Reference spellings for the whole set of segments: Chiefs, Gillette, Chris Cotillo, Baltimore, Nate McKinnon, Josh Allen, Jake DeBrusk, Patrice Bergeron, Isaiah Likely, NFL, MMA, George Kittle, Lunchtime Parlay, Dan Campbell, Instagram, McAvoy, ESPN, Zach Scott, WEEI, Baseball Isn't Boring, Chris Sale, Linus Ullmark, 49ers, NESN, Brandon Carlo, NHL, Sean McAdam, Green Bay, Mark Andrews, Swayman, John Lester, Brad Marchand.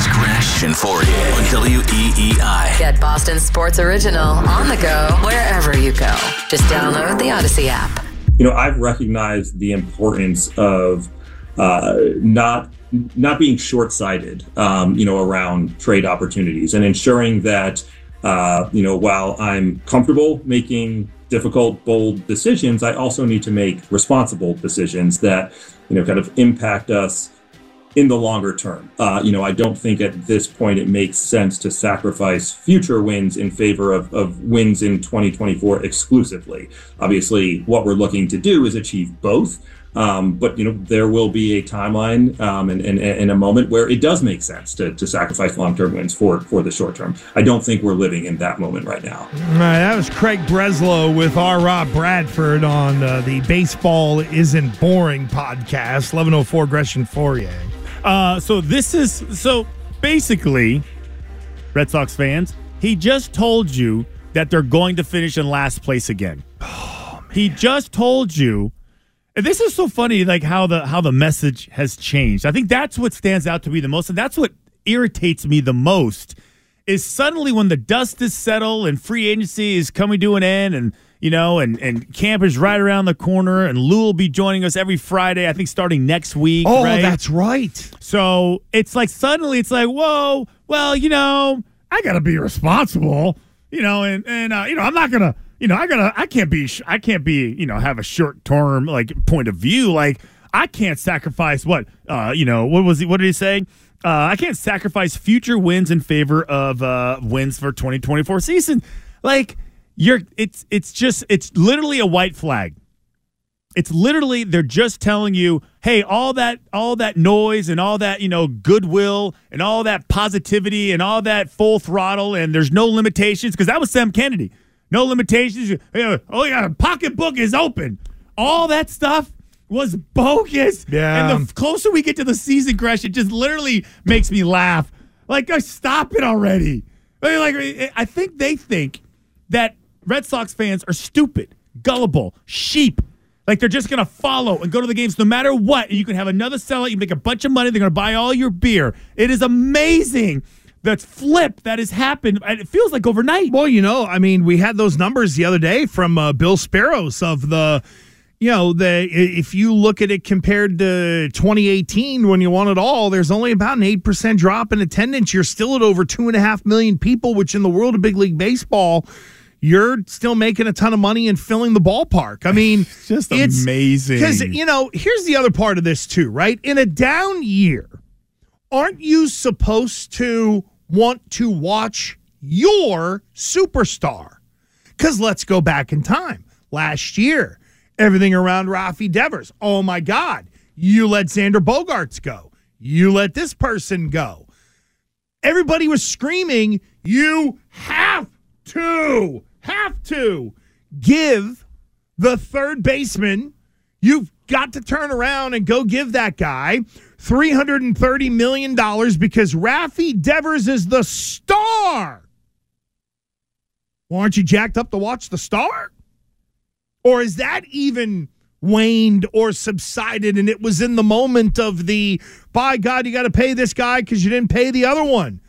is Gresham Fourier on WEEI. Get Boston Sports Original on the go wherever you go. Just download the Audacy app. You know, I've recognized the importance of not being short-sighted, around trade opportunities, and ensuring that, while I'm comfortable making difficult, bold decisions, I also need to make responsible decisions that, kind of impact us in the longer term. I don't think at this point it makes sense to sacrifice future wins in favor of wins in 2024 exclusively. Obviously, what we're looking to do is achieve both. But there will be a timeline and a moment where it does make sense to sacrifice long-term wins for the short term. I don't think we're living in that moment right now. All right, that was Craig Breslow with our Rob Bradford on the Baseball Isn't Boring podcast, 1104 Gresham Fourier. So basically, Red Sox fans, he just told you that they're going to finish in last place again. Oh, man. He just told you. This is so funny, like how the message has changed. I think that's what stands out to me the most, and that's what irritates me the most, is suddenly when the dust is settled and free agency is coming to an end, and and camp is right around the corner, and Lou will be joining us every Friday, I think starting next week. Oh, right? That's right. So it's like suddenly it's like, whoa, well, I gotta be responsible, and I'm not gonna. I can't have a short-term, point of view. I can't sacrifice what did he say? I can't sacrifice future wins in favor of wins for 2024 season. It's literally a white flag. It's literally, they're just telling you, hey, all that noise and all that, goodwill and all that positivity and all that full throttle, and there's no limitations, because that was Sam Kennedy. No limitations. Oh, yeah, the pocketbook is open. All that stuff was bogus. Yeah. And the closer we get to the season, Gresh, it just literally makes me laugh. Stop it already. I think they think that Red Sox fans are stupid, gullible, sheep. They're just going to follow and go to the games no matter what. And you can have another sellout. You make a bunch of money. They're going to buy all your beer. It is amazing. That flip that has happened, and it feels like overnight. Well, we had those numbers the other day from Bill Sparrows of the, if you look at it compared to 2018 when you won it all, there's only about an 8% drop in attendance. You're still at over 2.5 million people, which in the world of big league baseball, you're still making a ton of money and filling the ballpark. It's just amazing. Because, here's the other part of this too, right? In a down year, aren't you supposed to want to watch your superstar? Because let's go back in time. Last year, everything around Rafi Devers. Oh, my God. You let Xander Bogaerts go. You let this person go. Everybody was screaming, you have to give the third baseman. You've got to turn around and go give that guy $330 million because Rafi Devers is the star. Well, aren't you jacked up to watch the star? Or is that even waned or subsided, and it was in the moment of the, by God, you got to pay this guy because you didn't pay the other one?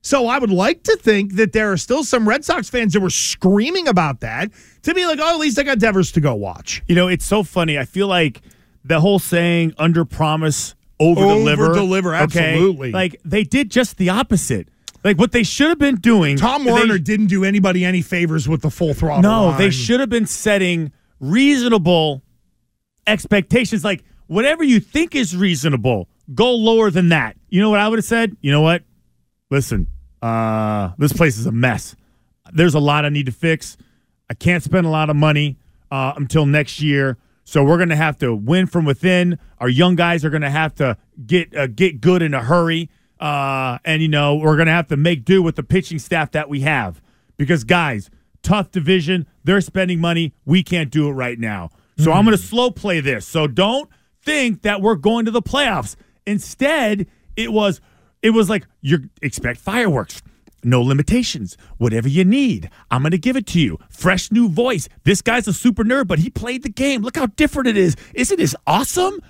So I would like to think that there are still some Red Sox fans that were screaming about that, to be like, oh, at least I got Devers to go watch. It's so funny. I feel like the whole saying, under promise, over-deliver. Over-deliver, absolutely. Okay? Like, they did just the opposite. Like, what they should have been doing... Tom Werner didn't do anybody any favors with the full throttle line. They should have been setting reasonable expectations. Like, whatever you think is reasonable, go lower than that. You know what I would have said? You know what? Listen, this place is a mess. There's a lot I need to fix. I can't spend a lot of money until next year. So we're going to have to win from within. Our young guys are going to have to get good in a hurry. And, you know, we're going to have to make do with the pitching staff that we have. Because, guys, tough division. They're spending money. We can't do it right now. So I'm going to slow play this. So don't think that we're going to the playoffs. Instead, it was like, you expect fireworks. No limitations. Whatever you need, I'm going to give it to you. Fresh new voice. This guy's a super nerd, but he played the game. Look how different it is. Isn't this awesome?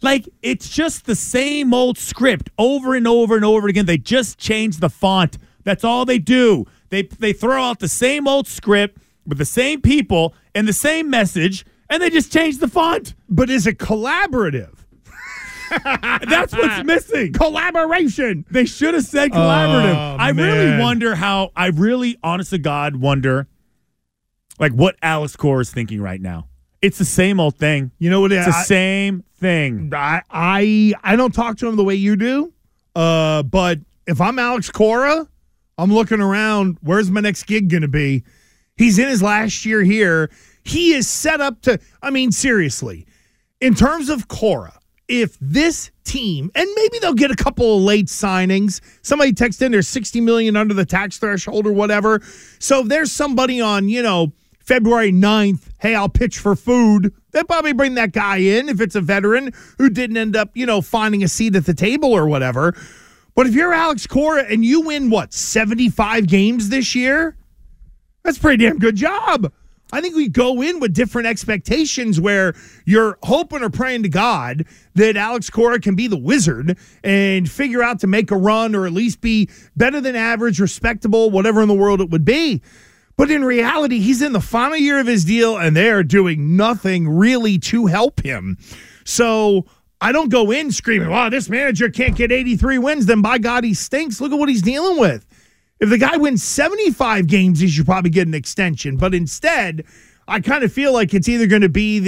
Like, it's just the same old script over and over and over again. They just change the font. That's all they do. They throw out the same old script with the same people and the same message, and they just change the font. But is it collaborative? That's what's missing. Collaboration. They should have said collaborative. I really, honest to God, wonder like what Alex Cora is thinking right now. It's the same old thing. You know what? It's the same thing. I don't talk to him the way you do, but if I'm Alex Cora, I'm looking around. Where's my next gig going to be? He's in his last year here. He is set up to, I mean, seriously, in terms of Cora, if this team, and maybe they'll get a couple of late signings. Somebody texted in, there's $60 million under the tax threshold or whatever. So if there's somebody on, you know, February 9th, hey, I'll pitch for food, they'll probably bring that guy in if it's a veteran who didn't end up, you know, finding a seat at the table or whatever. But if you're Alex Cora and you win, 75 games this year? That's a pretty damn good job. I think we go in with different expectations where you're hoping or praying to God that Alex Cora can be the wizard and figure out to make a run or at least be better than average, respectable, whatever in the world it would be. But in reality, he's in the final year of his deal, and they're doing nothing really to help him. So I don't go in screaming, wow, this manager can't get 83 wins, then by God, he stinks. Look at what he's dealing with. If the guy wins 75 games, he should probably get an extension. But instead, I kind of feel like it's either going to be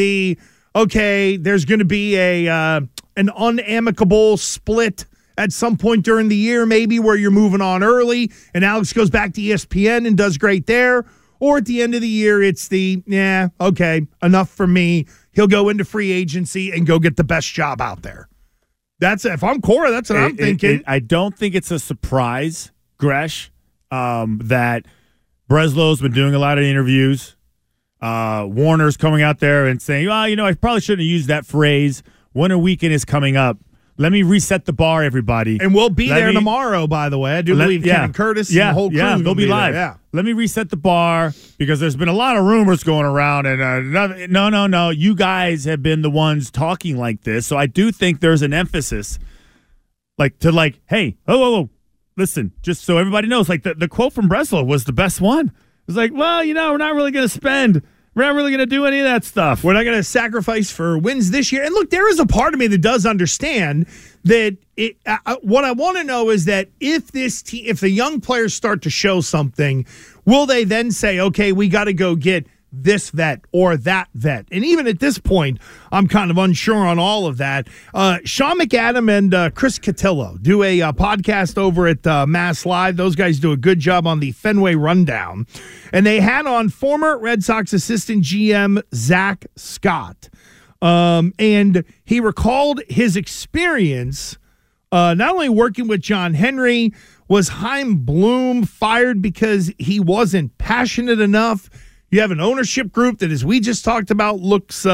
there's going to be an unamicable split at some point during the year, maybe, where you're moving on early, and Alex goes back to ESPN and does great there. Or at the end of the year, it's enough for me. He'll go into free agency and go get the best job out there. That's if I'm Cora, that's what I'm thinking. I don't think it's a surprise, Gresh, that Breslow's been doing a lot of interviews. Warner's coming out there and saying, well, you know, I probably shouldn't have used that phrase. Winter weekend is coming up. Let me reset the bar, everybody. And we'll be there tomorrow, by the way. I do believe Kevin Curtis and the whole crew. Yeah, they'll be live. Yeah. Let me reset the bar because there's been a lot of rumors going around. And no. You guys have been the ones talking like this. So I do think there's an emphasis hey, oh. Listen, just so everybody knows, like the quote from Breslow was the best one. It was like, well, you know, we're not really going to do any of that stuff. We're not going to sacrifice for wins this year. And look, there is a part of me that does understand that what I want to know is that if this team, if the young players start to show something, will they then say, okay, we got to go get this vet or that vet? And even at this point, I'm kind of unsure on all of that. Sean McAdam and Chris Cotillo do a podcast over at Mass Live. Those guys do a good job on the Fenway Rundown. And they had on former Red Sox assistant GM Zach Scott. And he recalled his experience not only working with John Henry. Was Chaim Bloom fired because he wasn't passionate enough? You have an ownership group that, as we just talked about, looks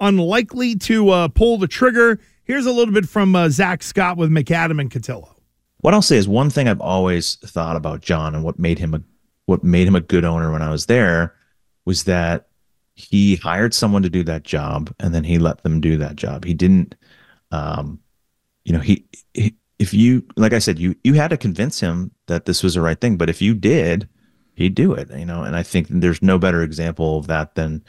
unlikely to pull the trigger. Here's a little bit from Zach Scott with McAdam and Cotillo. What I'll say is one thing I've always thought about John and what made him a good owner when I was there was that he hired someone to do that job and then he let them do that job. He didn't, if you, like I said, you had to convince him that this was the right thing, but if you did, he'd do it, you know, and I think there's no better example of that than,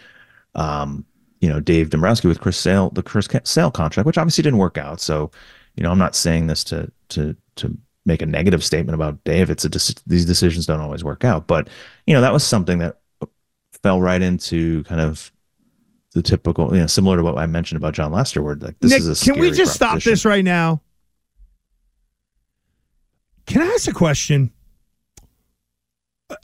Dave Dombrowski with Chris Sale, the Chris Sale contract, which obviously didn't work out. So, you know, I'm not saying this to make a negative statement about Dave. It's these decisions don't always work out, but you know, that was something that fell right into kind of the typical, you know, similar to what I mentioned about John Lester, where like this Nick, is a scary proposition. Can we just stop this right now? Can I ask a question?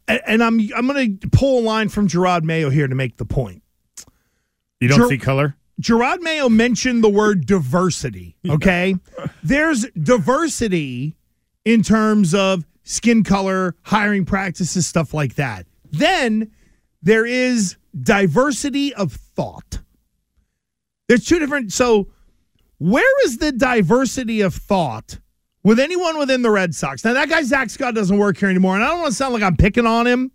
And I'm going to pull a line from Jerod Mayo here to make the point. You don't see color? Jerod Mayo mentioned the word diversity, okay? There's diversity in terms of skin color, hiring practices, stuff like that. Then there is diversity of thought. There's two different. So where is the diversity of thought with anyone within the Red Sox? Now, that guy, Zach Scott, doesn't work here anymore, and I don't want to sound like I'm picking on him.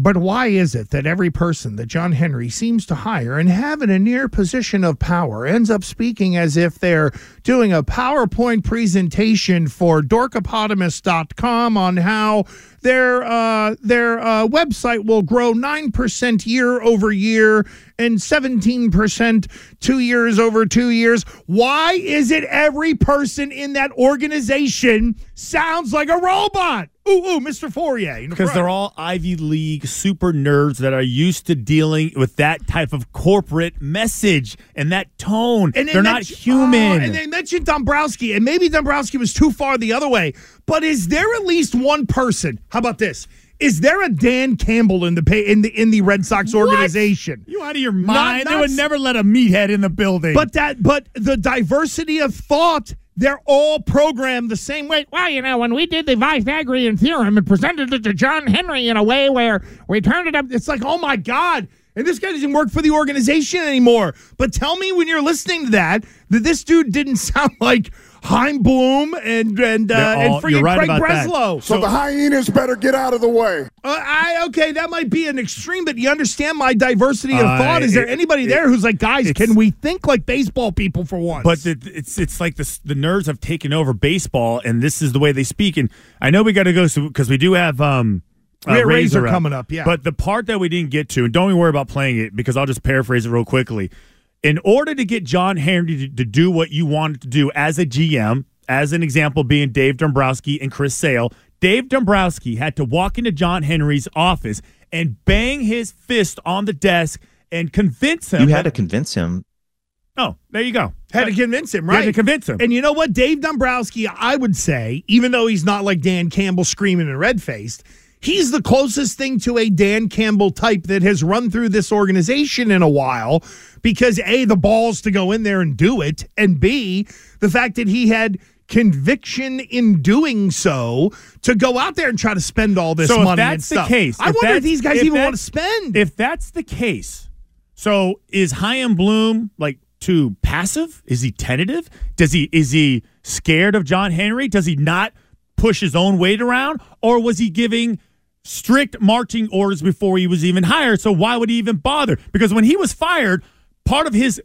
But why is it that every person that John Henry seems to hire and have in a near position of power ends up speaking as if they're doing a PowerPoint presentation for dorkopotamus.com on how their website will grow 9% year over year and 17% 2 years over 2 years? Why is it every person in that organization sounds like a robot? Ooh, Mr. Fourier. Because they're all Ivy League super nerds that are used to dealing with that type of corporate message and that tone. And they're not human. And they mentioned Dombrowski, and maybe Dombrowski was too far the other way. But is there at least one person? How about this? Is there a Dan Campbell in the Red Sox organization? What? You out of your mind? They would never let a meathead in the building. But the diversity of thought. They're all programmed the same way. Well, you know, when we did the Pythagorean theorem and presented it to John Henry in a way where we turned it up, it's like, oh, my God. And this guy doesn't work for the organization anymore. But tell me when you're listening to that this dude didn't sound like Chaim Bloom and freaking right Craig Breslow. So the hyenas better get out of the way. Okay, that might be an extreme, but you understand my diversity of thought. Is there anybody there who's like, guys, can we think like baseball people for once? But it's like the nerds have taken over baseball, and this is the way they speak. And I know we got to go because we do have Razor coming up. Yeah, but the part that we didn't get to, and don't even worry about playing it because I'll just paraphrase it real quickly. In order to get John Henry to do what you wanted to do as a GM, as an example being Dave Dombrowski and Chris Sale, Dave Dombrowski had to walk into John Henry's office and bang his fist on the desk and convince him. You had to convince him. Oh, there you go. Had to convince him, right? You had to convince him. And you know what? Dave Dombrowski, I would say, even though he's not like Dan Campbell screaming and red-faced, he's the closest thing to a Dan Campbell type that has run through this organization in a while because, A, the balls to go in there and do it, and, B, the fact that he had conviction in doing so to go out there and try to spend all this money and stuff. So that's the case. I wonder if these guys even want to spend. If that's the case, so is Chaim Bloom, like, too passive? Is he tentative? Is he scared of John Henry? Does he not push his own weight around? Or was he giving strict marching orders before he was even hired? So why would he even bother? Because when he was fired, part of his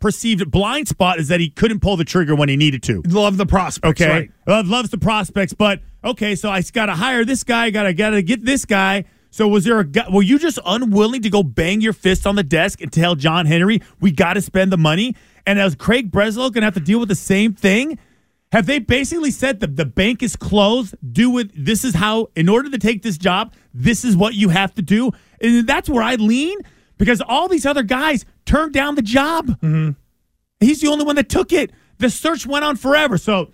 perceived blind spot is that he couldn't pull the trigger when he needed to. Love the prospects, okay? Right. Loves the prospects, but okay, so I got to hire this guy, got to get this guy. So was there a guy, were you just unwilling to go bang your fist on the desk and tell John Henry, we got to spend the money? And as Craig Breslow going to have to deal with the same thing? Have they basically said that the bank is closed? This is how, in order to take this job, this is what you have to do? And that's where I lean, because all these other guys turned down the job. Mm-hmm. He's the only one that took it. The search went on forever. So,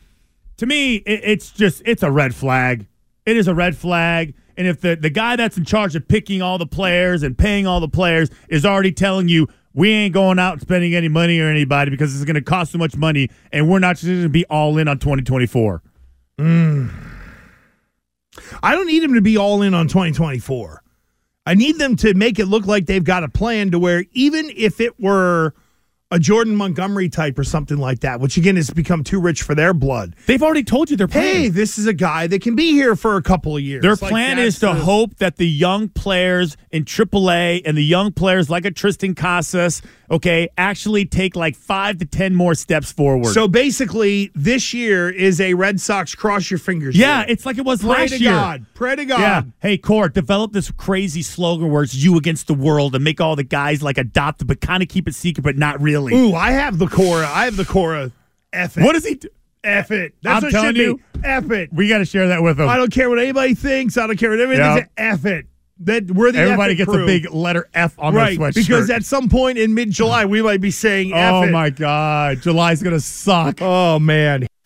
to me, it's a red flag. It is a red flag. And if the guy that's in charge of picking all the players and paying all the players is already telling you, we ain't going out and spending any money or anybody because it's going to cost so much money, and we're not just going to be all in on 2024. I don't need them to be all in on 2024. I need them to make it look like they've got a plan to where even if it were a Jordan Montgomery type or something like that, which, again, has become too rich for their blood. They've already told you their plan. Hey, this is a guy that can be here for a couple of years. Their plan is to hope that the young players in AAA and the young players like a Tristan Casas okay, actually take like 5 to 10 more steps forward. So basically, this year is a Red Sox cross your fingers. Yeah, year. It's like it was last year. Pray to God. Yeah. Hey, Cora, develop this crazy slogan where it's you against the world and make all the guys like adopt it, but kind of keep it secret, but not really. Ooh, I have the Cora. F it. What does he do? F it. That's I'm what telling you. Be. F it. We got to share that with them. I don't care what anybody thinks. I don't care what everything is. F it. That we're the Everybody F it gets crew. A big letter F on their sweatshirt. Because at some point in mid-July, we might be saying F it. Oh, my God. July's going to suck. Oh, man.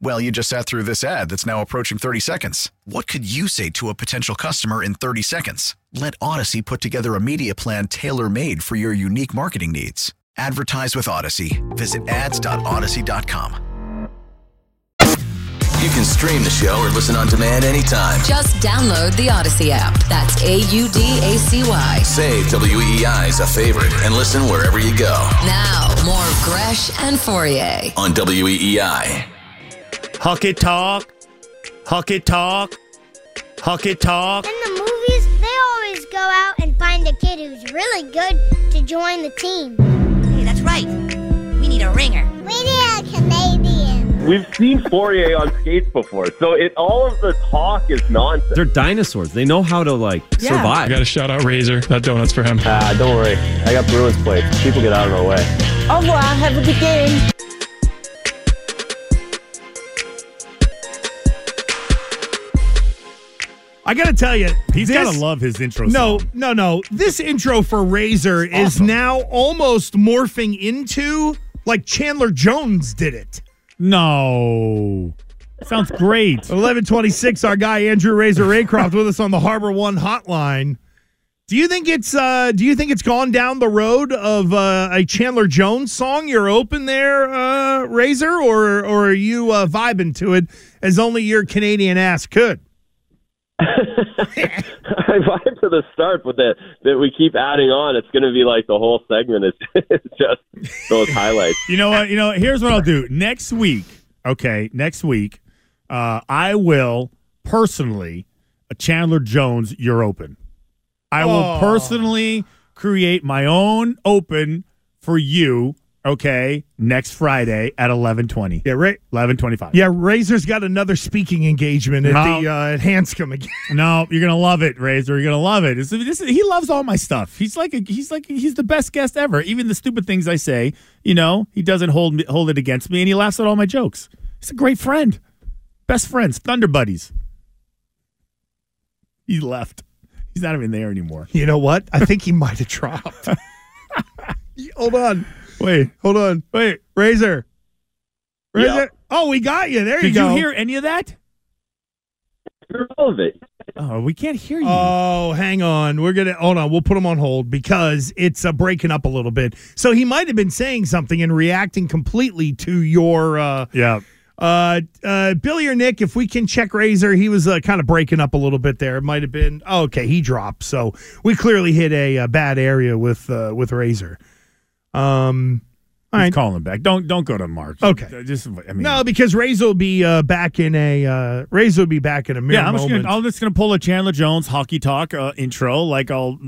Well, you just sat through this ad that's now approaching 30 seconds. What could you say to a potential customer in 30 seconds? Let Audacy put together a media plan tailor-made for your unique marketing needs. Advertise with Audacy. Visit ads.audacy.com. You can stream the show or listen on demand anytime. Just download the Audacy app. That's Audacy. Save WEI as a favorite and listen wherever you go. Now, more Gresh and Fourier on WEI. Hockey talk. In the movies, they always go out and find a kid who's really good to join the team. Hey, that's right. We need a ringer. We need a Canadian. We've seen Fourier on skates before, so all of the talk is nonsense. They're dinosaurs. They know how to, survive. I got to shout out Razor. That donut's for him. Don't worry. I got Bruins plates. People get out of my way. Au revoir. Have a good game. I got to tell you, he's got to love his intro song. No. This intro for Razor is now almost morphing into like Chandler Jones did it. No. Sounds great. 11:26, our guy Andrew Razor Raycroft with us on the Harbor One Hotline. Do you think it's gone down the road of a Chandler Jones song? You're open there, Razor, or are you vibing to it as only your Canadian ass could? I vibe for the start, but that we keep adding on. It's going to be like the whole segment is just those highlights. You know what? Here's what I'll do next week. Okay, next week, I will personally Chandler Jones. You're open. I will personally create my own open for you. Okay, next Friday at 11:20. Yeah, right. 11:25. Yeah, Razor's got another speaking engagement at Hanscom again. No, you're gonna love it, Razor. You're gonna love it. He loves all my stuff. He's the best guest ever. Even the stupid things I say, he doesn't hold it against me, and he laughs at all my jokes. He's a great friend, best friends, Thunder buddies. He left. He's not even there anymore. You know what? I think he might have dropped. Hold on. Wait, Razor. Yeah. Oh, we got you. There you go. Did you hear any of that? All of it. Oh, we can't hear you. Oh, hang on. Hold on. We'll put him on hold because it's breaking up a little bit. So he might have been saying something and reacting completely to your. Billy or Nick, if we can check Razor, he was kind of breaking up a little bit there. It might have been. Oh, okay, he dropped. So we clearly hit a bad area with Razor. All right. Call him back. Don't go to March. Okay. No, because Rays will be back in a mere moment. I'm just gonna pull a Chandler Jones hockey talk intro. Like I'll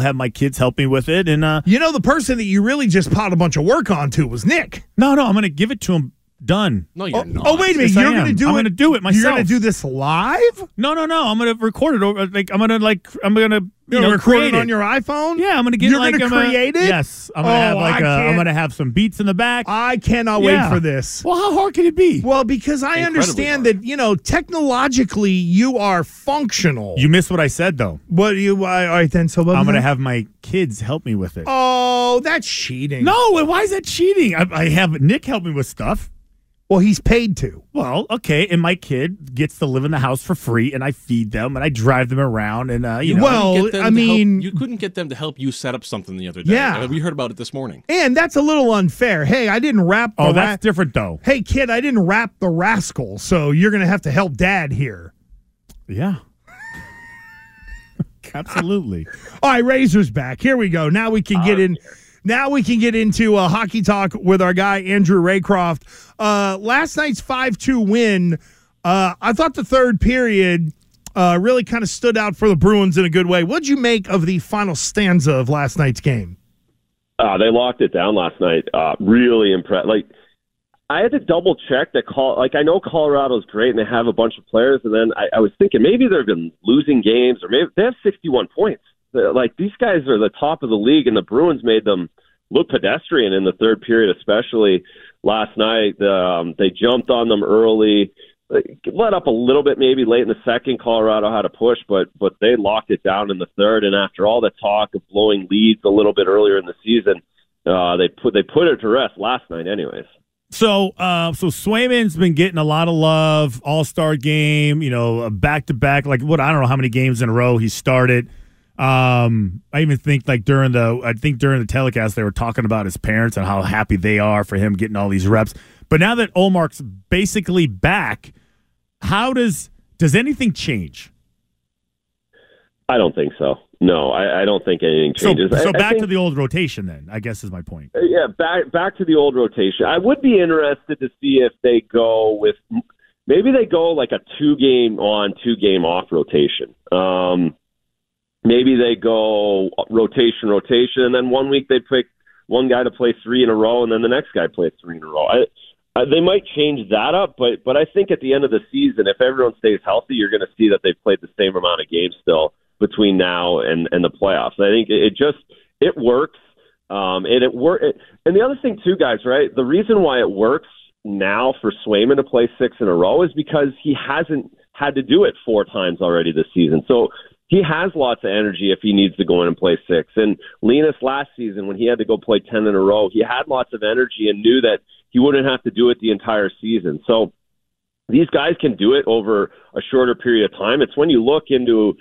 have my kids help me with it. And the person that you really just piled a bunch of work onto was Nick. No, I'm gonna give it to him. Done. No, you're not. Oh, wait a minute. Yes, you're going to do it. I'm going to do it myself. You're going to do this live? No. I'm going to record it over. Record it on your iPhone? Yeah, I'm going to get You're going to create it? Yes. I'm going to have some beats in the back. I cannot wait for this. Well, how hard can it be? Well, because I understand that, technologically you are functional. You missed what I said, though. All right, then. So I'm going to have my kids help me with it. Oh, that's cheating. No, and why is that cheating? I have Nick help me with stuff. Well, he's paid to. Well, okay, and my kid gets to live in the house for free, and I feed them, and I drive them around, and you couldn't get them to help you set up something the other day. Yeah, we heard about it this morning, and that's a little unfair. Hey, I didn't wrap. Oh, that's different though. Hey, kid, I didn't wrap the rascal, so you're gonna have to help Dad here. Yeah, absolutely. All right, Razor's back. Here we go. Now we can get in. Now we can get into a hockey talk with our guy, Andrew Raycroft. Last night's 5-2 win, I thought the third period really kind of stood out for the Bruins in a good way. What did you make of the final stanza of last night's game? They locked it down last night. Really impressed. Like, I had to double-check that I know Colorado's great and they have a bunch of players, and then I was thinking maybe they've been losing games, or maybe they have 61 points. Like, these guys are the top of the league, and the Bruins made them look pedestrian in the third period, especially last night. They jumped on them early, let up a little bit maybe late in the second. Colorado had a push, but they locked it down in the third. And after all the talk of blowing leads a little bit earlier in the season, they put it to rest last night, anyways. So Swayman's been getting a lot of love, All-Star game, back to back. Like I don't know how many games in a row he started. I even think during the telecast, they were talking about his parents and how happy they are for him getting all these reps. But now that Ullmark's basically back, how does anything change? I don't think so. No, I don't think anything changes. So back to the old rotation then, I guess is my point. Yeah. Back to the old rotation. I would be interested to see if they go with, maybe they go like a 2-game on, 2-game off rotation. Maybe they go rotation, and then one week they pick one guy to play 3 in a row, and then the next guy plays 3 in a row. They might change that up, but I think at the end of the season, if everyone stays healthy, you're going to see that they've played the same amount of games still between now and the playoffs. I think it works. And the other thing too, guys, right, the reason why it works now for Swayman to play 6 in a row is because he hasn't had to do it 4 times already this season. So he has lots of energy if he needs to go in and play 6. And Linus last season, when he had to go play 10 in a row, he had lots of energy and knew that he wouldn't have to do it the entire season. So these guys can do it over a shorter period of time. It's when you look into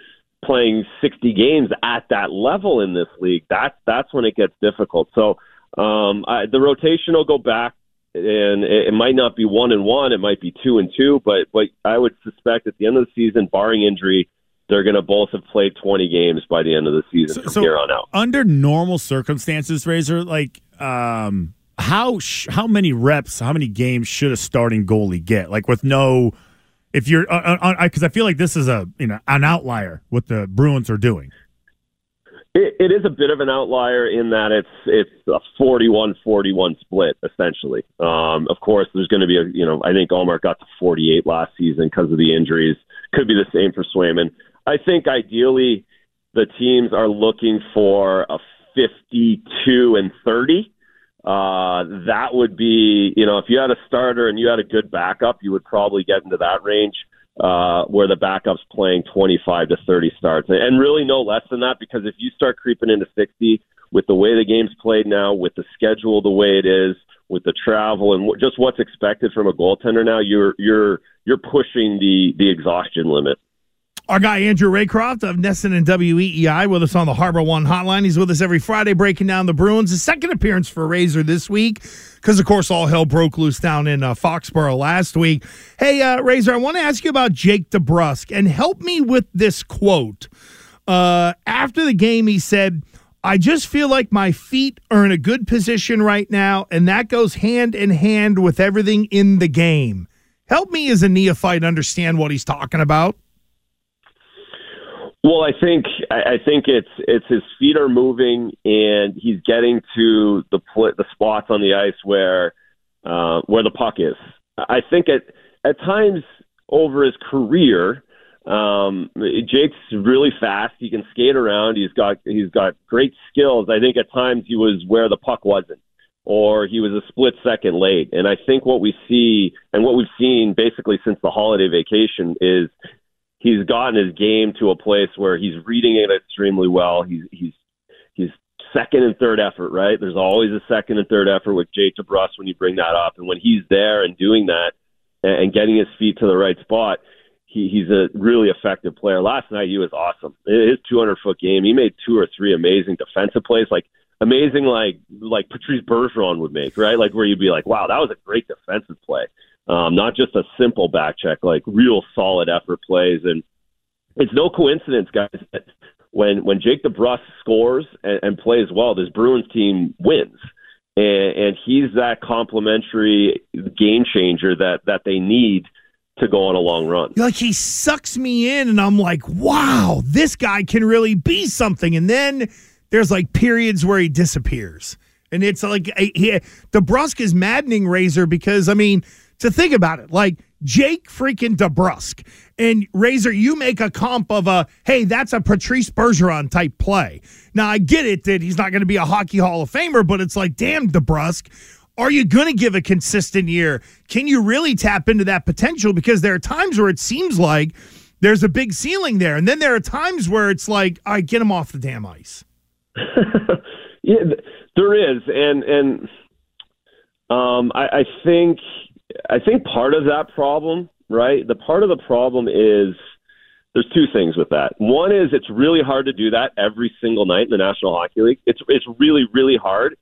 playing 60 games at that level in this league, that's when it gets difficult. So the rotation will go back, and it might not be 1-1, it might be 2-2, but I would suspect at the end of the season, barring injury, they're going to both have played 20 games by the end of the season from here on out. Under normal circumstances, Razor, how many reps, how many games should a starting goalie get? Like with no, if you're, because I feel like this is an outlier what the Bruins are doing. It is a bit of an outlier in that it's a 41-41 split essentially. Of course, there's going to be I think Ullmark got to 48 last season because of the injuries. Could be the same for Swayman. I think ideally the teams are looking for a 52-30. That would be, if you had a starter and you had a good backup, you would probably get into that range where the backup's playing 25 to 30 starts. And really no less than that, because if you start creeping into 60, with the way the game's played now, with the schedule the way it is, with the travel and just what's expected from a goaltender now, you're pushing the exhaustion limit. Our guy, Andrew Raycroft of Nesson and WEEI, with us on the Harbor One Hotline. He's with us every Friday breaking down the Bruins. His second appearance for Razor this week because, of course, all hell broke loose down in Foxborough last week. Hey, Razor, I want to ask you about Jake DeBrusk, and help me with this quote. After the game, he said, I just feel like my feet are in a good position right now, and that goes hand in hand with everything in the game. Help me as a neophyte understand what he's talking about. Well, I think it's his feet are moving, and he's getting to the spots on the ice where the puck is. I think at times over his career, Jake's really fast. He can skate around. He's got great skills. I think at times he was where the puck wasn't, or he was a split second late. And I think what we see and what we've seen basically since the holiday vacation is he's gotten his game to a place where he's reading it extremely well. He's second and third effort, right? There's always a second and third effort with Jake DeBrusk when you bring that up. And when he's there and doing that and getting his feet to the right spot, he's a really effective player. Last night, he was awesome. His 200-foot game, he made two or three amazing defensive plays, like Patrice Bergeron would make, right? Like where you'd be like, wow, that was a great defensive play. Not just a simple back check, like real solid effort plays. And it's no coincidence, guys, that when Jake DeBrusk scores and plays well, this Bruins team wins. And he's that complementary game changer that they need to go on a long run. Like, he sucks me in, and I'm like, wow, this guy can really be something. And then there's like periods where he disappears. And it's like DeBrusk is maddening, Razor, because, I mean, to think about it, like Jake freaking DeBrusk. And, Razor, you make a comp of hey, that's a Patrice Bergeron type play. Now, I get it that he's not going to be a Hockey Hall of Famer, but it's like, damn, DeBrusk, are you going to give a consistent year? Can you really tap into that potential? Because there are times where it seems like there's a big ceiling there. And then there are times where it's like, all right, get him off the damn ice. Yeah, there is. And I think part of that problem, right? The part of the problem is there's two things with that. One is it's really hard to do that every single night in the National Hockey League. It's really, really hard.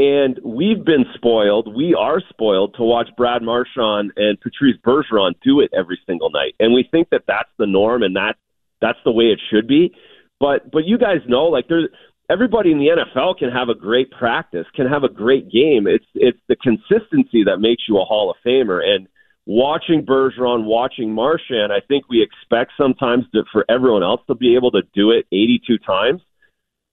And we've been spoiled. We are spoiled to watch Brad Marchand and Patrice Bergeron do it every single night. And we think that that's the norm and that's the way it should be. But you guys know, like, there's everybody in the NFL can have a great practice, can have a great game. It's the consistency that makes you a Hall of Famer. And watching Bergeron, watching Marchand, I think we expect sometimes for everyone else to be able to do it 82 times.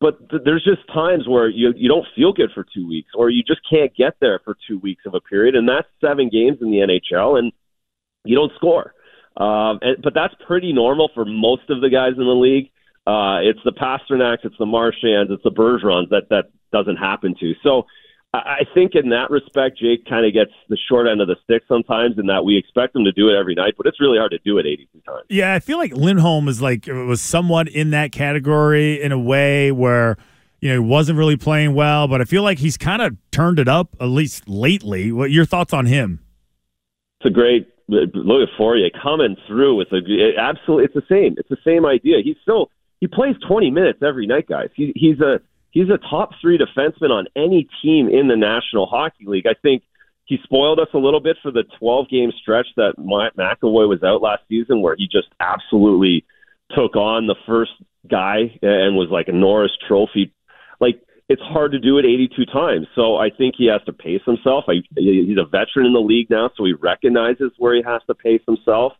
But there's just times where you don't feel good for 2 weeks, or you just can't get there for 2 weeks of a period, and that's 7 games in the NHL, and you don't score. But that's pretty normal for most of the guys in the league. It's the Pasternaks, it's the Marchands, it's the Bergerons that doesn't happen to. So I think in that respect, Jake kind of gets the short end of the stick sometimes, in that we expect him to do it every night, but it's really hard to do it 82 times. Yeah, I feel like Lindholm was somewhat in that category in a way where, you know, he wasn't really playing well, but I feel like he's kind of turned it up, at least lately. What are your thoughts on him? It's a great look at Fauria coming through with absolutely. It's the same idea. He plays 20 minutes every night, guys. He's a top 3 defenseman on any team in the National Hockey League. I think he spoiled us a little bit for the 12-game stretch that McAvoy was out last season, where he just absolutely took on the first guy and was like a Norris Trophy. Like, it's hard to do it 82 times, so I think he has to pace himself. He's a veteran in the league now, so he recognizes where he has to pace himself.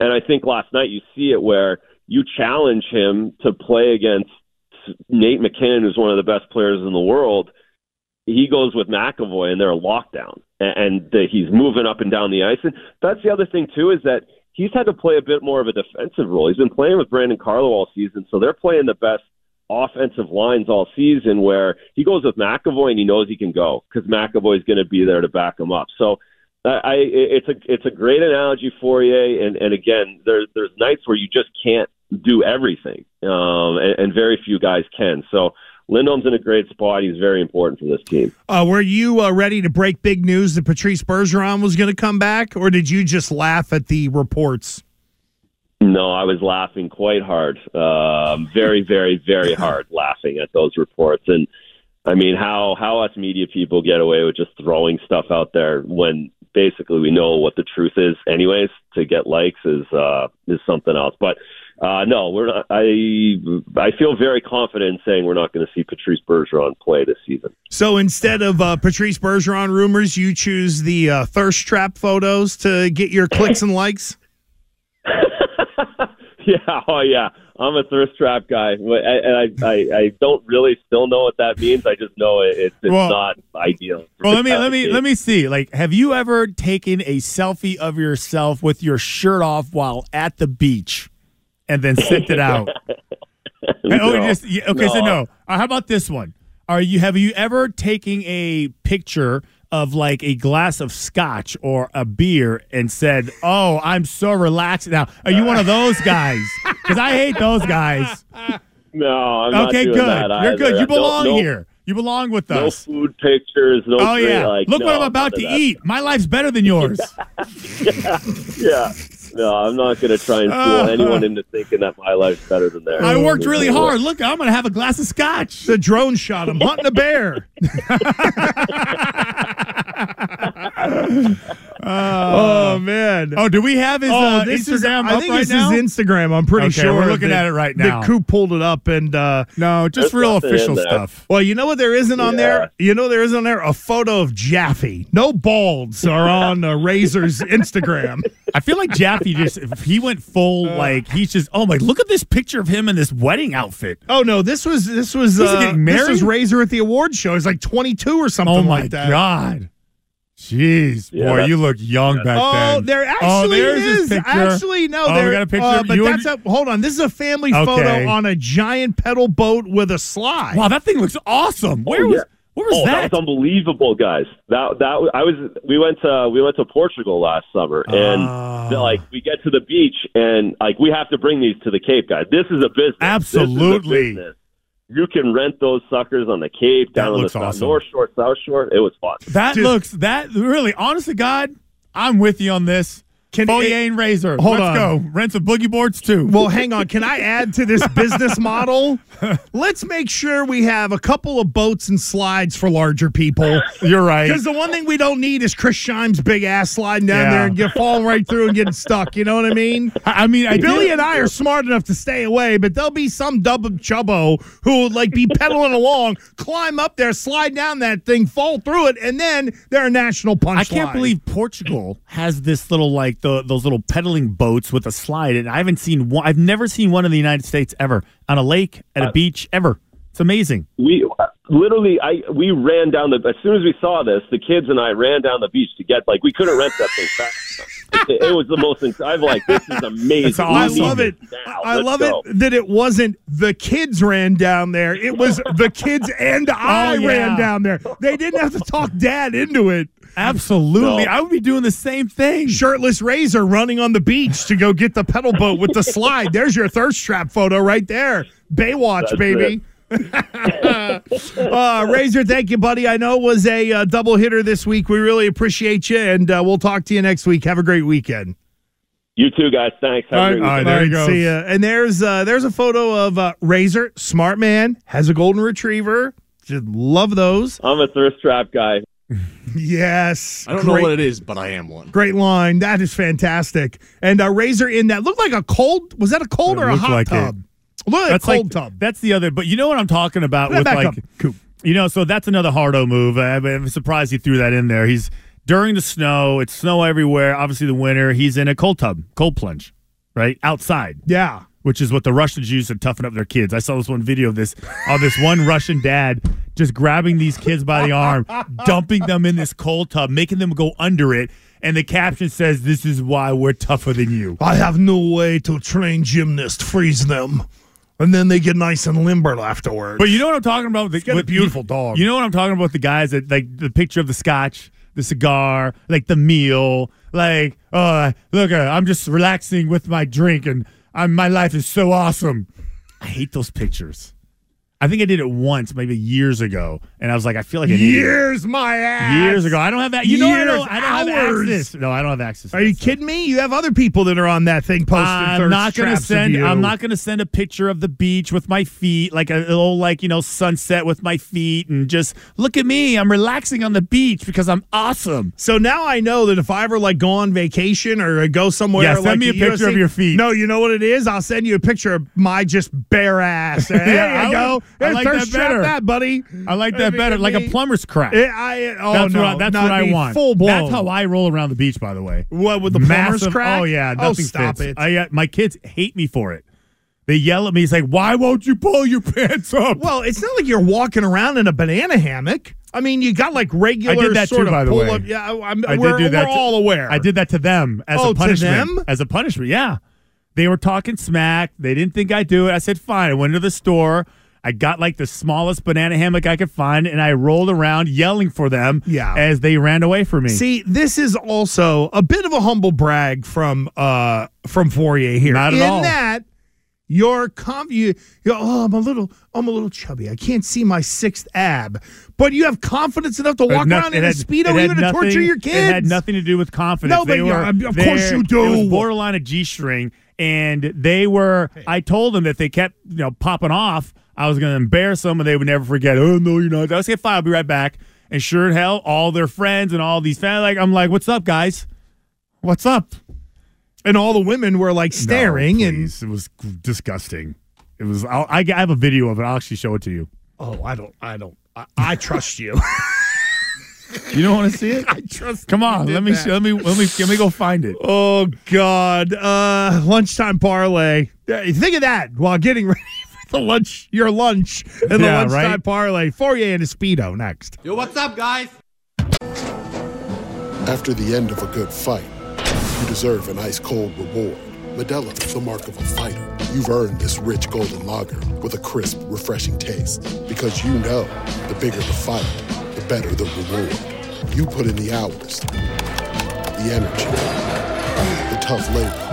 And I think last night you see it where you challenge him to play against Nate McKinnon, who's one of the best players in the world. He goes with McAvoy, and they're locked down, and he's moving up and down the ice. And that's the other thing, too, is that he's had to play a bit more of a defensive role. He's been playing with Brandon Carlo all season, so they're playing the best offensive lines all season, where he goes with McAvoy, and he knows he can go because McAvoy's going to be there to back him up. So it's a great analogy, Fourier, and again, there's nights where you just can't do everything, and very few guys can. So Lindholm's in a great spot. He's very important for this team. Were you ready to break big news that Patrice Bergeron was going to come back, or did you just laugh at the reports? No, I was laughing quite hard, very, very, very hard, laughing at those reports. And I mean, how us media people get away with just throwing stuff out there when basically we know what the truth is anyways. To get likes is something else. But no, we're not. I feel very confident in saying we're not going to see Patrice Bergeron play this season. So instead of Patrice Bergeron rumors, you choose the thirst trap photos to get your clicks and likes? Yeah, oh yeah. I'm a thirst trap guy, and I don't really still know what that means. I just know it's well, not ideal. Well, let me see. Like, have you ever taken a selfie of yourself with your shirt off while at the beach, and then sent it out? No. No. How about this one? Have you ever taken a picture of like a glass of scotch or a beer and said, oh, I'm so relaxed now? Are you one of those guys? Because I hate those guys. No, I'm not doing that either. You're good. You belong here. You belong with us. No food pictures. No food. Yeah. What I'm about to eat. My life's better than yours. Yeah. No, I'm not going to try and fool anyone into thinking that my life's better than theirs. I worked really hard. Look, I'm going to have a glass of scotch. The drone shot him. Hunting a bear. Oh, man. Oh, do we have his Instagram up right now? I think this is Instagram. I'm pretty sure. We're looking at it right now. The Coop pulled it up. And no, just real official stuff. Well, you know what there isn't on there? You know there isn't on there? A photo of Jaffe. No balds are on Razor's Instagram. I feel like Jaffe he went full, look at this picture of him in this wedding outfit. Oh, no, this was Razor at the award show. He's like 22 or something like that. Oh, my God. Jeez, boy, you look young back then. There we got a picture. Hold on, this is a family photo on a giant pedal boat with a slide. Wow, that thing looks awesome. Where was that? That was unbelievable, guys. We went to Portugal last summer, and we get to the beach, and we have to bring these to the Cape, guys. This is a business. Absolutely. You can rent those suckers on the Cape, down on the North Shore, South Shore. It was fun. Really, honest to God, I'm with you on this. Fourier and Razor. Let's go. Rent some boogie boards, too. Well, hang on. Can I add to this business model? Let's make sure we have a couple of boats and slides for larger people. You're right. Because the one thing we don't need is Chris Scheim's big ass sliding down there and falling right through and getting stuck. You know what I mean? Billy and I are smart enough to stay away, but there'll be some chubbo who would be pedaling along, climb up there, slide down that thing, fall through it, and then they're a national punchline. I can't believe Portugal has this little those little pedaling boats with a slide, and I haven't seen one. I've never seen one in the United States ever on a lake, at a beach, ever. It's amazing. We we ran down as soon as we saw this, the kids and I ran down the beach to get we couldn't rent that thing fast. It was the most. I'm like, this is amazing. It's awesome. I love it. I love it that it wasn't the kids ran down there. It was the kids and I ran down there. They didn't have to talk Dad into it. Absolutely. No. I would be doing the same thing. Shirtless Razor running on the beach to go get the pedal boat with the slide. There's your thirst trap photo right there. Baywatch, that's baby. Razor, thank you, buddy. I know it was a double hitter this week. We really appreciate you, and we'll talk to you next week. Have a great weekend. You too, guys. Thanks. All right, there you go. See ya. And there's a photo of Razor, smart man, has a golden retriever. Just love those. I'm a thirst trap guy. Yes. I don't know what it is, but I am one. Great line. That is fantastic. And Razor in that looked like a cold. Was that a cold or a hot tub? Look, that's cold tub. That's the other. But you know what I'm talking about with Coop. You know, so that's another Hardo move. I'm surprised he threw that in there. He's during the snow. It's snow everywhere. Obviously, the winter. He's in a cold tub, cold plunge, right outside. Yeah. Which is what the Russians use to toughen up their kids. I saw this one video of this one Russian dad just grabbing these kids by the arm, dumping them in this cold tub, making them go under it, and the caption says, "This is why we're tougher than you." I have no way to train gymnasts, freeze them, and then they get nice and limber afterwards. But you know what I'm talking about? He's got a beautiful dog. You know what I'm talking about? The guys that the picture of the scotch, the cigar, the meal, look, I'm just relaxing with my drink and my life is so awesome. I hate those pictures. I think I did it once, maybe years ago, and I was like, I feel like an idiot. Years, my ass. Years ago. I don't have that. You know, I don't have access. No, I don't have access to that. Are you kidding me? You have other people that are on that thing posting thirst traps of you. I'm not going to send a picture of the beach with my feet, like a little, like, you know, sunset with my feet, and just, look at me. I'm relaxing on the beach because I'm awesome. So now I know that if I ever, like, go on vacation or go somewhere. Yeah, send like me a picture of your feet. No, you know what it is? I'll send you a picture of my just bare ass. There you go. I like that better. That, buddy. I like that better. Like a plumber's crack. That's what I want. Full blown. That's how I roll around the beach, by the way. What, with the plumber's crack? Oh, yeah. Nothing stop fits. It. My kids hate me for it. They yell at me. It's like, why won't you pull your pants up? Well, it's not like you're walking around in a banana hammock. I mean, you got like regular sort of pull-up. I did that too, by the way. Yeah, we're all aware. I did that to them as a punishment. To them? As a punishment, yeah. They were talking smack. They didn't think I'd do it. I said, fine. I went to the store. I got like the smallest banana hammock I could find, and I rolled around yelling for them as they ran away from me. See, this is also a bit of a humble brag from Fourier here. Not at all. In that I'm a little chubby. I can't see my sixth ab, but you have confidence enough to walk around in a Speedo even to torture your kids. It had nothing to do with confidence. No, but of course you do. It was borderline a G-string, and they were. I told them that they kept popping off. I was going to embarrass them, and they would never forget. Oh, no, you're not. I was like, fine, I'll be right back. And sure as hell, all their friends and all these fans, I'm like, what's up, guys? What's up? And all the women were, like, staring. No, and it was disgusting. It was. I have a video of it. I'll actually show it to you. Oh, I trust you. You don't want to see it? I trust. Come on, let me go find it. Oh, God. Lunchtime parlay. Think of that while getting ready. Your lunch, and the lunchtime parlay. Fourier and a Speedo next. Yo, what's up, guys? After the end of a good fight, you deserve an ice-cold reward. Medalla is the mark of a fighter. You've earned this rich golden lager with a crisp, refreshing taste. Because the bigger the fight, the better the reward. You put in the hours, the energy, the tough labor.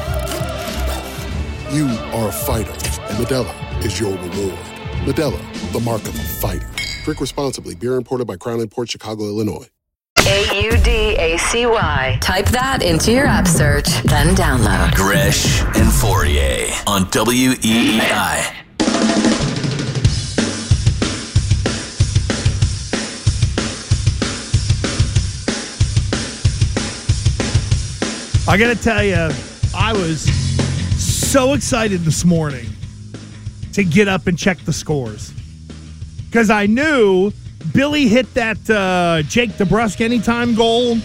You are a fighter, and Medalla is your reward. Modelo, the mark of a fighter. Drink responsibly. Beer imported by Crown Imports, Chicago, Illinois. Audacy. Type that into your app search, then download. Gresh and Fourier on WEEI. I got to tell you, I was so excited this morning to get up and check the scores, because I knew Billy hit that Jake DeBrusk anytime goal.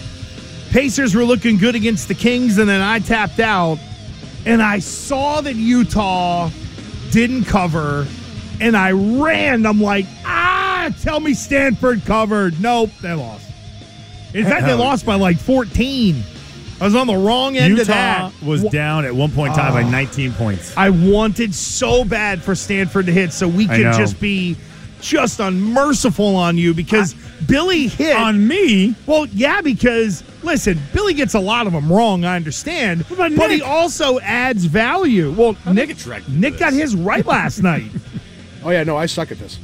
Pacers were looking good against the Kings, and then I tapped out, and I saw that Utah didn't cover, and I ran. I'm like, tell me Stanford covered. Nope, they lost. In fact, they lost by like 14. I was on the wrong end of that. Utah was down at one point in time by 19 points. I wanted so bad for Stanford to hit so we could just be unmerciful on you, because Billy hit. On me? Well, yeah, because, listen, Billy gets a lot of them wrong, I understand. But Nick? He also adds value. Well, Nick got his right last night. Oh, yeah, no, I suck at this.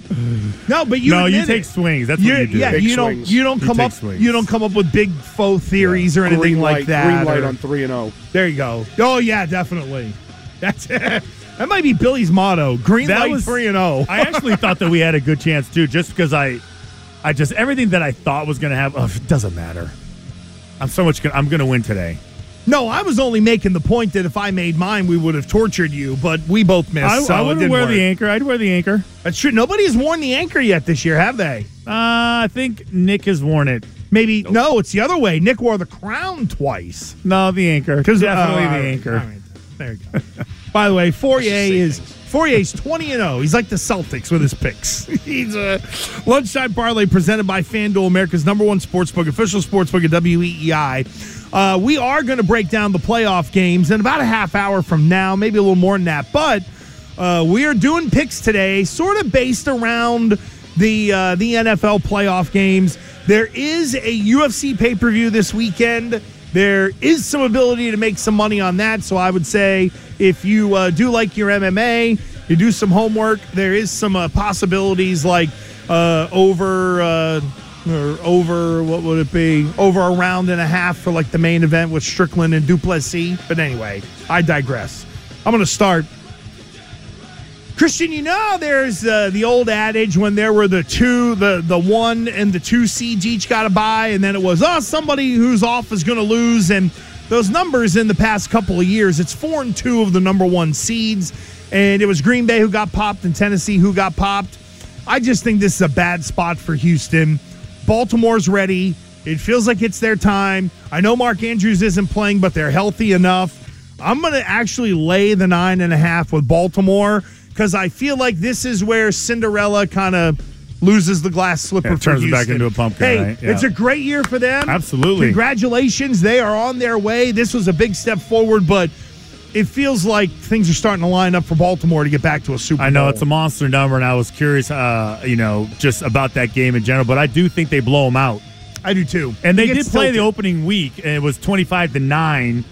No, but you take swings. That's what you do. Yeah, you don't come up with big faux theories or anything like that. Green light on 3-0. There you go. Oh, yeah, definitely. That's it. That might be Billy's motto. Green light 3-0. I actually thought that we had a good chance, too, just because I just everything that I thought was going to happen, it doesn't matter. I'm going to win today. No, I was only making the point that if I made mine, we would have tortured you, but we both missed. I wouldn't wear the anchor. I'd wear the anchor. That's true. Nobody has worn the anchor yet this year, have they? I think Nick has worn it. Maybe. Nope. No, it's the other way. Nick wore the crown twice. No, the anchor. Because definitely the anchor. All right. There you go. By the way, Fourier's 20-0. He's like the Celtics with his picks. He's a lunchtime parlay presented by FanDuel, America's number one sportsbook, official sportsbook at WEEI. We are going to break down the playoff games in about a half hour from now, maybe a little more than that. But we are doing picks today, sort of based around the NFL playoff games. There is a UFC pay-per-view this weekend. There is some ability to make some money on that. So I would say if you do like your MMA, You do some homework. There is some possibilities like over what would it be? Over a round and a half for like the main event with Strickland and Duplessis. But anyway, I digress. I'm going to start. Christian, you know, there's the old adage when there were the two, the one and the two seeds each got a bye, and then it was, oh, somebody who's off is going to lose. And those numbers in the past couple of years, it's 4-2 of the number one seeds. And it was Green Bay who got popped and Tennessee who got popped. I just think this is a bad spot for Houston. Baltimore's ready. It feels like it's their time. I know Mark Andrews isn't playing, but they're healthy enough. I'm going to actually lay the 9.5 with Baltimore, because I feel like this is where Cinderella kind of loses the glass slipper for Houston. Turns it back into a pumpkin. Hey, right? Yeah. It's a great year for them. Absolutely. Congratulations. They are on their way. This was a big step forward, but it feels like things are starting to line up for Baltimore to get back to a Super Bowl. I know, it's a monster number, and I was curious, just about that game in general, but I do think they blow them out. I do, too. And they did play the opening week, and it was 25-9.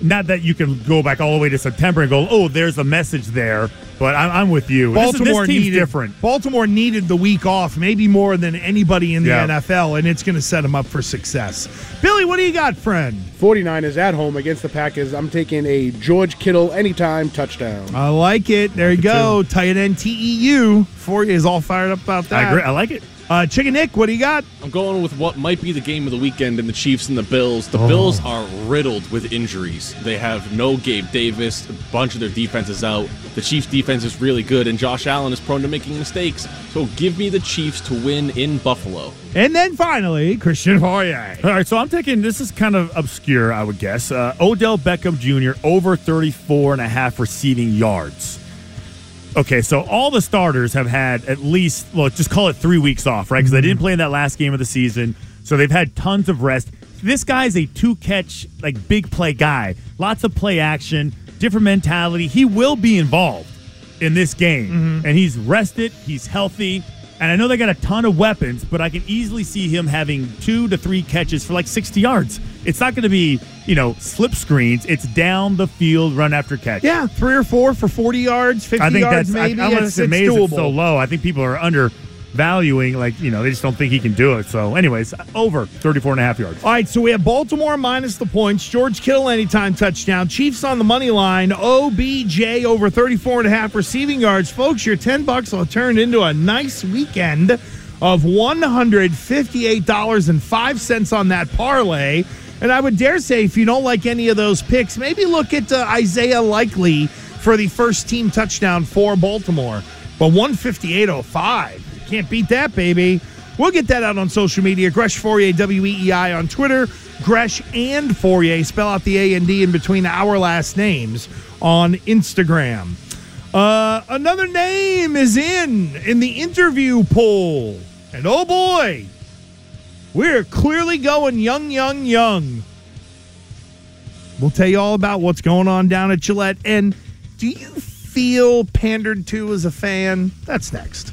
Not that you can go back all the way to September and go, oh, there's a message there, but I'm with you. This team's different. Baltimore needed the week off, maybe more than anybody in the NFL, and it's going to set them up for success. Billy, what do you got, friend? 49ers at home against the Packers. I'm taking a George Kittle anytime touchdown. I like it. There you go. Tight end TEU. Fauria is all fired up about that. I agree. I like it. Chicken Nick, what do you got? I'm going with what might be the game of the weekend in the Chiefs and the Bills. The Bills are riddled with injuries. They have no Gabe Davis. A bunch of their defense is out. The Chiefs' defense is really good, and Josh Allen is prone to making mistakes. So give me the Chiefs to win in Buffalo. And then finally, Christian Fourier. All right, so I'm taking, this is kind of obscure, I would guess. Odell Beckham Jr. over 34.5 receiving yards. Okay, so all the starters have had at least, well, just call it 3 weeks off, right? Because they didn't play in that last game of the season, so they've had tons of rest. This guy's a two-catch, like, big play guy. Lots of play action, different mentality. He will be involved in this game, and he's rested, he's healthy, and I know they got a ton of weapons, but I can easily see him having 2 to 3 catches for, like, 60 yards. It's not going to be, slip screens. It's down the field, run after catch. Yeah, 3 or 4 for 40 yards, 50 yards maybe. I think that's amazing. It's so low. I think people are undervaluing. They just don't think he can do it. So, anyways, over 34.5 yards. All right, so we have Baltimore minus the points. George Kittle anytime touchdown. Chiefs on the money line. OBJ over 34.5 receiving yards. Folks, your $10 will turn into a nice weekend of $158.05 on that parlay. And I would dare say, if you don't like any of those picks, maybe look at Isaiah Likely for the first team touchdown for Baltimore. But 158.05, can't beat that, baby. We'll get that out on social media. Gresh Fourier, W-E-E-I on Twitter. Gresh and Fourier, spell out the A and D in between our last names, on Instagram. Another name is in the interview poll. And oh boy, we're clearly going young. We'll tell you all about what's going on down at Gillette. And do you feel pandered to as a fan? That's next.